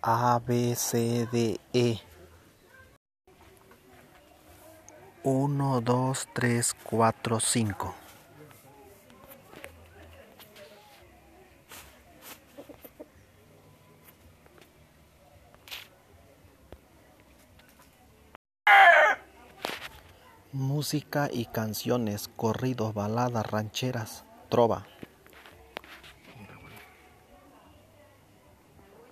A, B, C, D, E. 1, 2, 3, 4, 5. Música y canciones, corridos, baladas, rancheras, trova.